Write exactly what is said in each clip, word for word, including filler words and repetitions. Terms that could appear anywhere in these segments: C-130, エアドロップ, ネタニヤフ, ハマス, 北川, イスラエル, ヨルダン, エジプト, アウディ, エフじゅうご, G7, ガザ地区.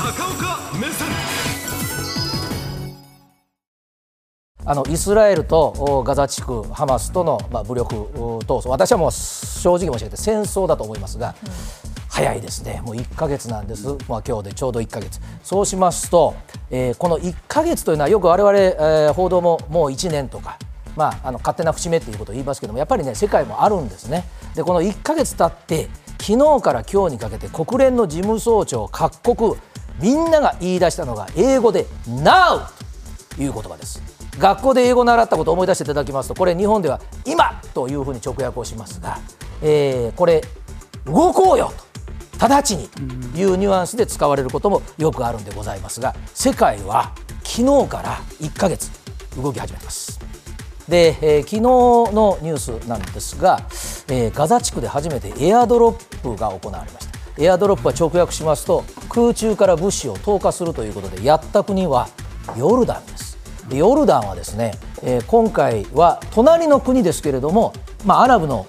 高岡目線。あのイスラエルとガザ地区ハマスとの、まあ、武力闘争、私はもう正直申し上げて戦争だと思いますが、うん、早いですね。もういっかげつなんです、うん、まあ、今日でちょうどいっかげつ。そうしますと、えー、このいっかげつというのはよく我々、えー、報道ももういちねんとか、まあ、あの勝手な節目ということを言いますけども、やっぱりね世界もあるんですね。でこのいっかげつ経って昨日から今日にかけて国連の事務総長各国みんなが言い出したのが英語で ナウ という言葉です。学校で英語を習ったことを思い出していただきますと、これ日本では今というふうに直訳をしますが、えー、これ動こうよと直ちにというニュアンスで使われることもよくあるんでございますが、世界は昨日からいっかげつ動き始めます。で、えー、昨日のニュースなんですが、えー、ガザ地区で初めてエアドロップが行われました。エアドロップは直訳しますと空中から物資を投下するということで、やった国はヨルダンです。でヨルダンはですね、えー、今回は隣の国ですけれども、まあ、アラブの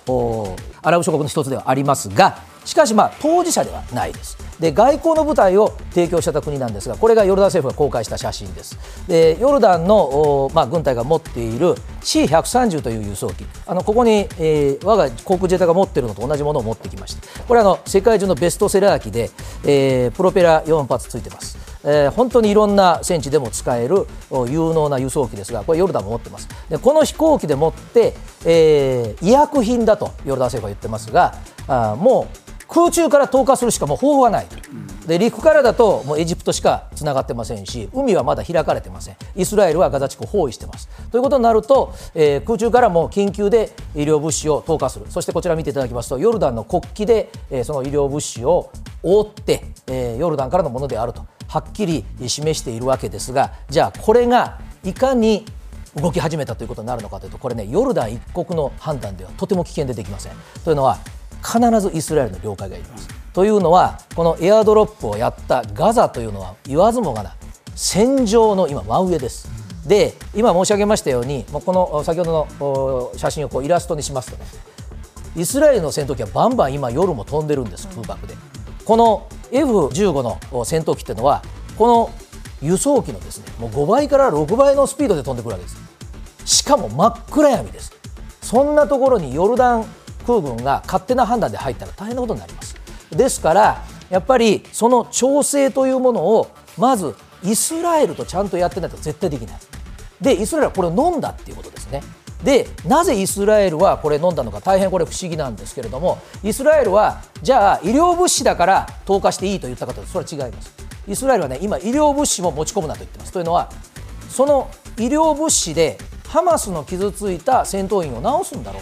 アラブ諸国の一つではありますが、しかし、まあ、当事者ではないです。で外交の舞台を提供した国なんですが、これがヨルダン政府が公開した写真です。でヨルダンの、まあ、軍隊が持っている シーひゃくさんじゅう という輸送機、あのここに、えー、我が航空自衛隊が持っているのと同じものを持ってきました。これはあの世界中のベストセラー機で、えー、プロペラよんぱつついてます。えー、本当にいろんな戦地でも使える有能な輸送機ですが、これヨルダンも持ってます。でこの飛行機でもって、えー、医薬品だとヨルダン政府は言ってますが、あもう空中から投下するしかもう方法はない。で陸からだともうエジプトしかつながってませんし、海はまだ開かれてません。イスラエルはガザ地区を包囲してますということになると、えー、空中からもう緊急で医療物資を投下する。そしてこちら見ていただきますと、ヨルダンの国旗で、えー、その医療物資を覆って、えー、ヨルダンからのものであるとはっきり示しているわけですが、じゃあこれがいかに動き始めたということになるのかというと、これねヨルダン一国の判断ではとても危険でできません。というのは必ずイスラエルの領海がいります。というのはこのエアドロップをやったガザというのは言わずもがな戦場の今真上です。で今申し上げましたように、この先ほどの写真をこうイラストにしますとね、イスラエルの戦闘機はバンバン今夜も飛んでるんです。空爆でこの エフじゅうご の戦闘機というのはこの輸送機のですねもうごばいからろくばいのスピードで飛んでくるわけです。しかも真っ暗闇です。そんなところにヨルダン空軍が勝手な判断で入ったら大変なことになります。ですからやっぱりその調整というものをまずイスラエルとちゃんとやってないと絶対できない。でイスラエルはこれを飲んだっていうことですね。でなぜイスラエルはこれ飲んだのか、大変これ不思議なんですけれども、イスラエルはじゃあ医療物資だから投下していいと言ったかというと、それは違います。イスラエルはね今医療物資も持ち込むなと言ってます。というのはその医療物資でハマスの傷ついた戦闘員を治すんだろう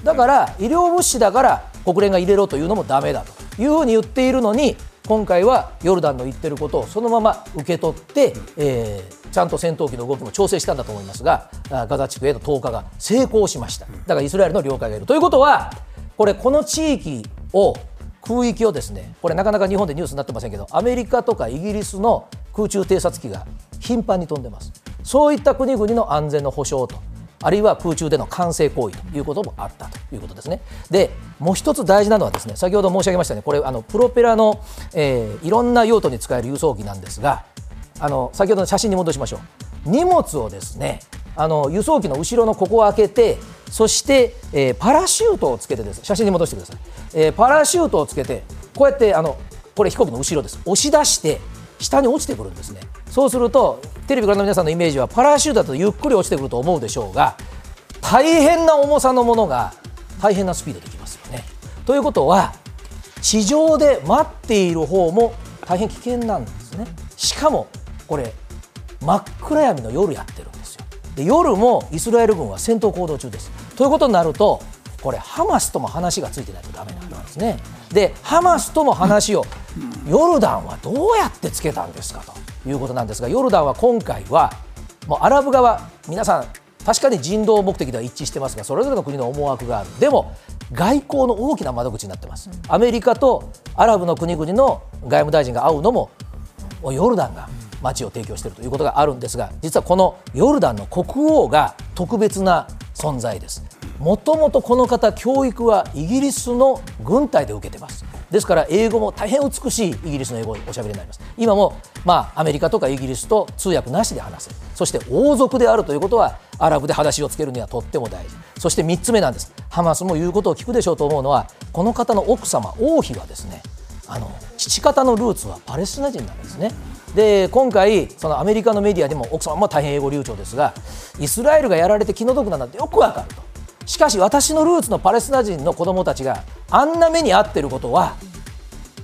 と、だから医療物資だから国連が入れろというのもダメだというふうに言っているのに、今回はヨルダンの言っていることをそのまま受け取って、えー、ちゃんと戦闘機の動きも調整したんだと思いますが、ガザ地区への投下が成功しました。だからイスラエルの領海がいるということは、これこの地域を空域をですね、これなかなか日本でニュースになってませんけど、アメリカとかイギリスの空中偵察機が頻繁に飛んでます。そういった国々の安全の保障と、あるいは空中での管制行為ということもあったということですね。でもう一つ大事なのはですね、先ほど申し上げましたね、これあのプロペラの、えー、いろんな用途に使える輸送機なんですが、あの先ほどの写真に戻しましょう。荷物をですねあの輸送機の後ろのここを開けて、そして、えー、パラシュートをつけてです、写真に戻してください、えー、パラシュートをつけてこうやってあのこれ飛行機の後ろです、押し出して下に落ちてくるんですね。そうするとテレビご覧の皆さんのイメージはパラシュートだとゆっくり落ちてくると思うでしょうが、大変な重さのものが大変なスピードできますよね。ということは地上で待っている方も大変危険なんですね。しかもこれ真っ暗闇の夜やってるんですよ。で夜もイスラエル軍は戦闘行動中です。ということになるとこれハマスとも話がついてないとダメなんですね。でハマスとも話をヨルダンはどうやってつけたんですかということなんですが、ヨルダンは今回はもうアラブ側皆さん確かに人道目的では一致してますが、それぞれの国の思惑がある。でも外交の大きな窓口になってます。アメリカとアラブの国々の外務大臣が会うのもヨルダンが街を提供しているということがあるんですが、実はこのヨルダンの国王が特別な存在です。もともとこの方教育はイギリスの軍隊で受けてます。ですから英語も大変美しいイギリスの英語をおしゃべりになります。今も、まあ、アメリカとかイギリスと通訳なしで話せる。そして王族であるということはアラブで話をつけるにはとっても大事。そしてみっつめなんです。ハマスも言うことを聞くでしょうと思うのは、この方の奥様王妃はですね、あの父方のルーツはパレスチナ人なんですね。で今回そのアメリカのメディアでも奥様も大変英語流暢ですが、イスラエルがやられて気の毒なんだってよくわかると。しかし私のルーツのパレスチナ人の子どもたちがあんな目に遭っていることは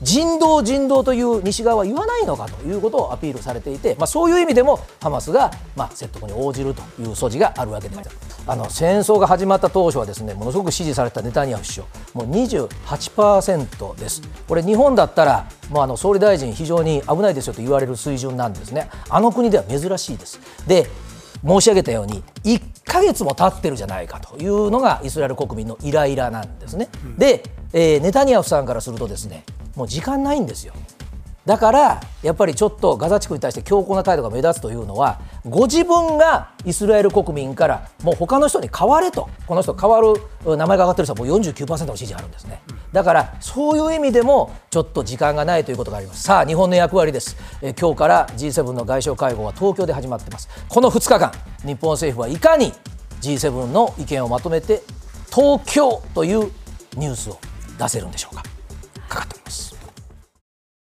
人道人道という西側は言わないのかということをアピールされていて、まあ、そういう意味でもハマスがまあ説得に応じるという素地があるわけであります。あの戦争が始まった当初はですね、ものすごく支持されたネタニヤフ首相もう にじゅうはちパーセント です。これ日本だったらもうあの総理大臣非常に危ないですよと言われる水準なんですね。あの国では珍しいです。で申し上げたようにいっかげつも経ってるじゃないかというのがイスラエル国民のイライラなんですね。で、えー、ネタニヤフさんからするとですね、もう時間ないんですよ。だからやっぱりちょっとガザ地区に対して強硬な態度が目立つというのは、ご自分がイスラエル国民からもう他の人に変われと、この人変わる名前が上がってる人はもう よんじゅうきゅうパーセント の支持があるんですね。だからそういう意味でもちょっと時間がないということがあります。さあ日本の役割です。え今日から ジーセブン の外相会合は東京で始まっています。このふつかかん日本政府はいかに ジーセブン の意見をまとめて東京というニュースを出せるんでしょうか。かかって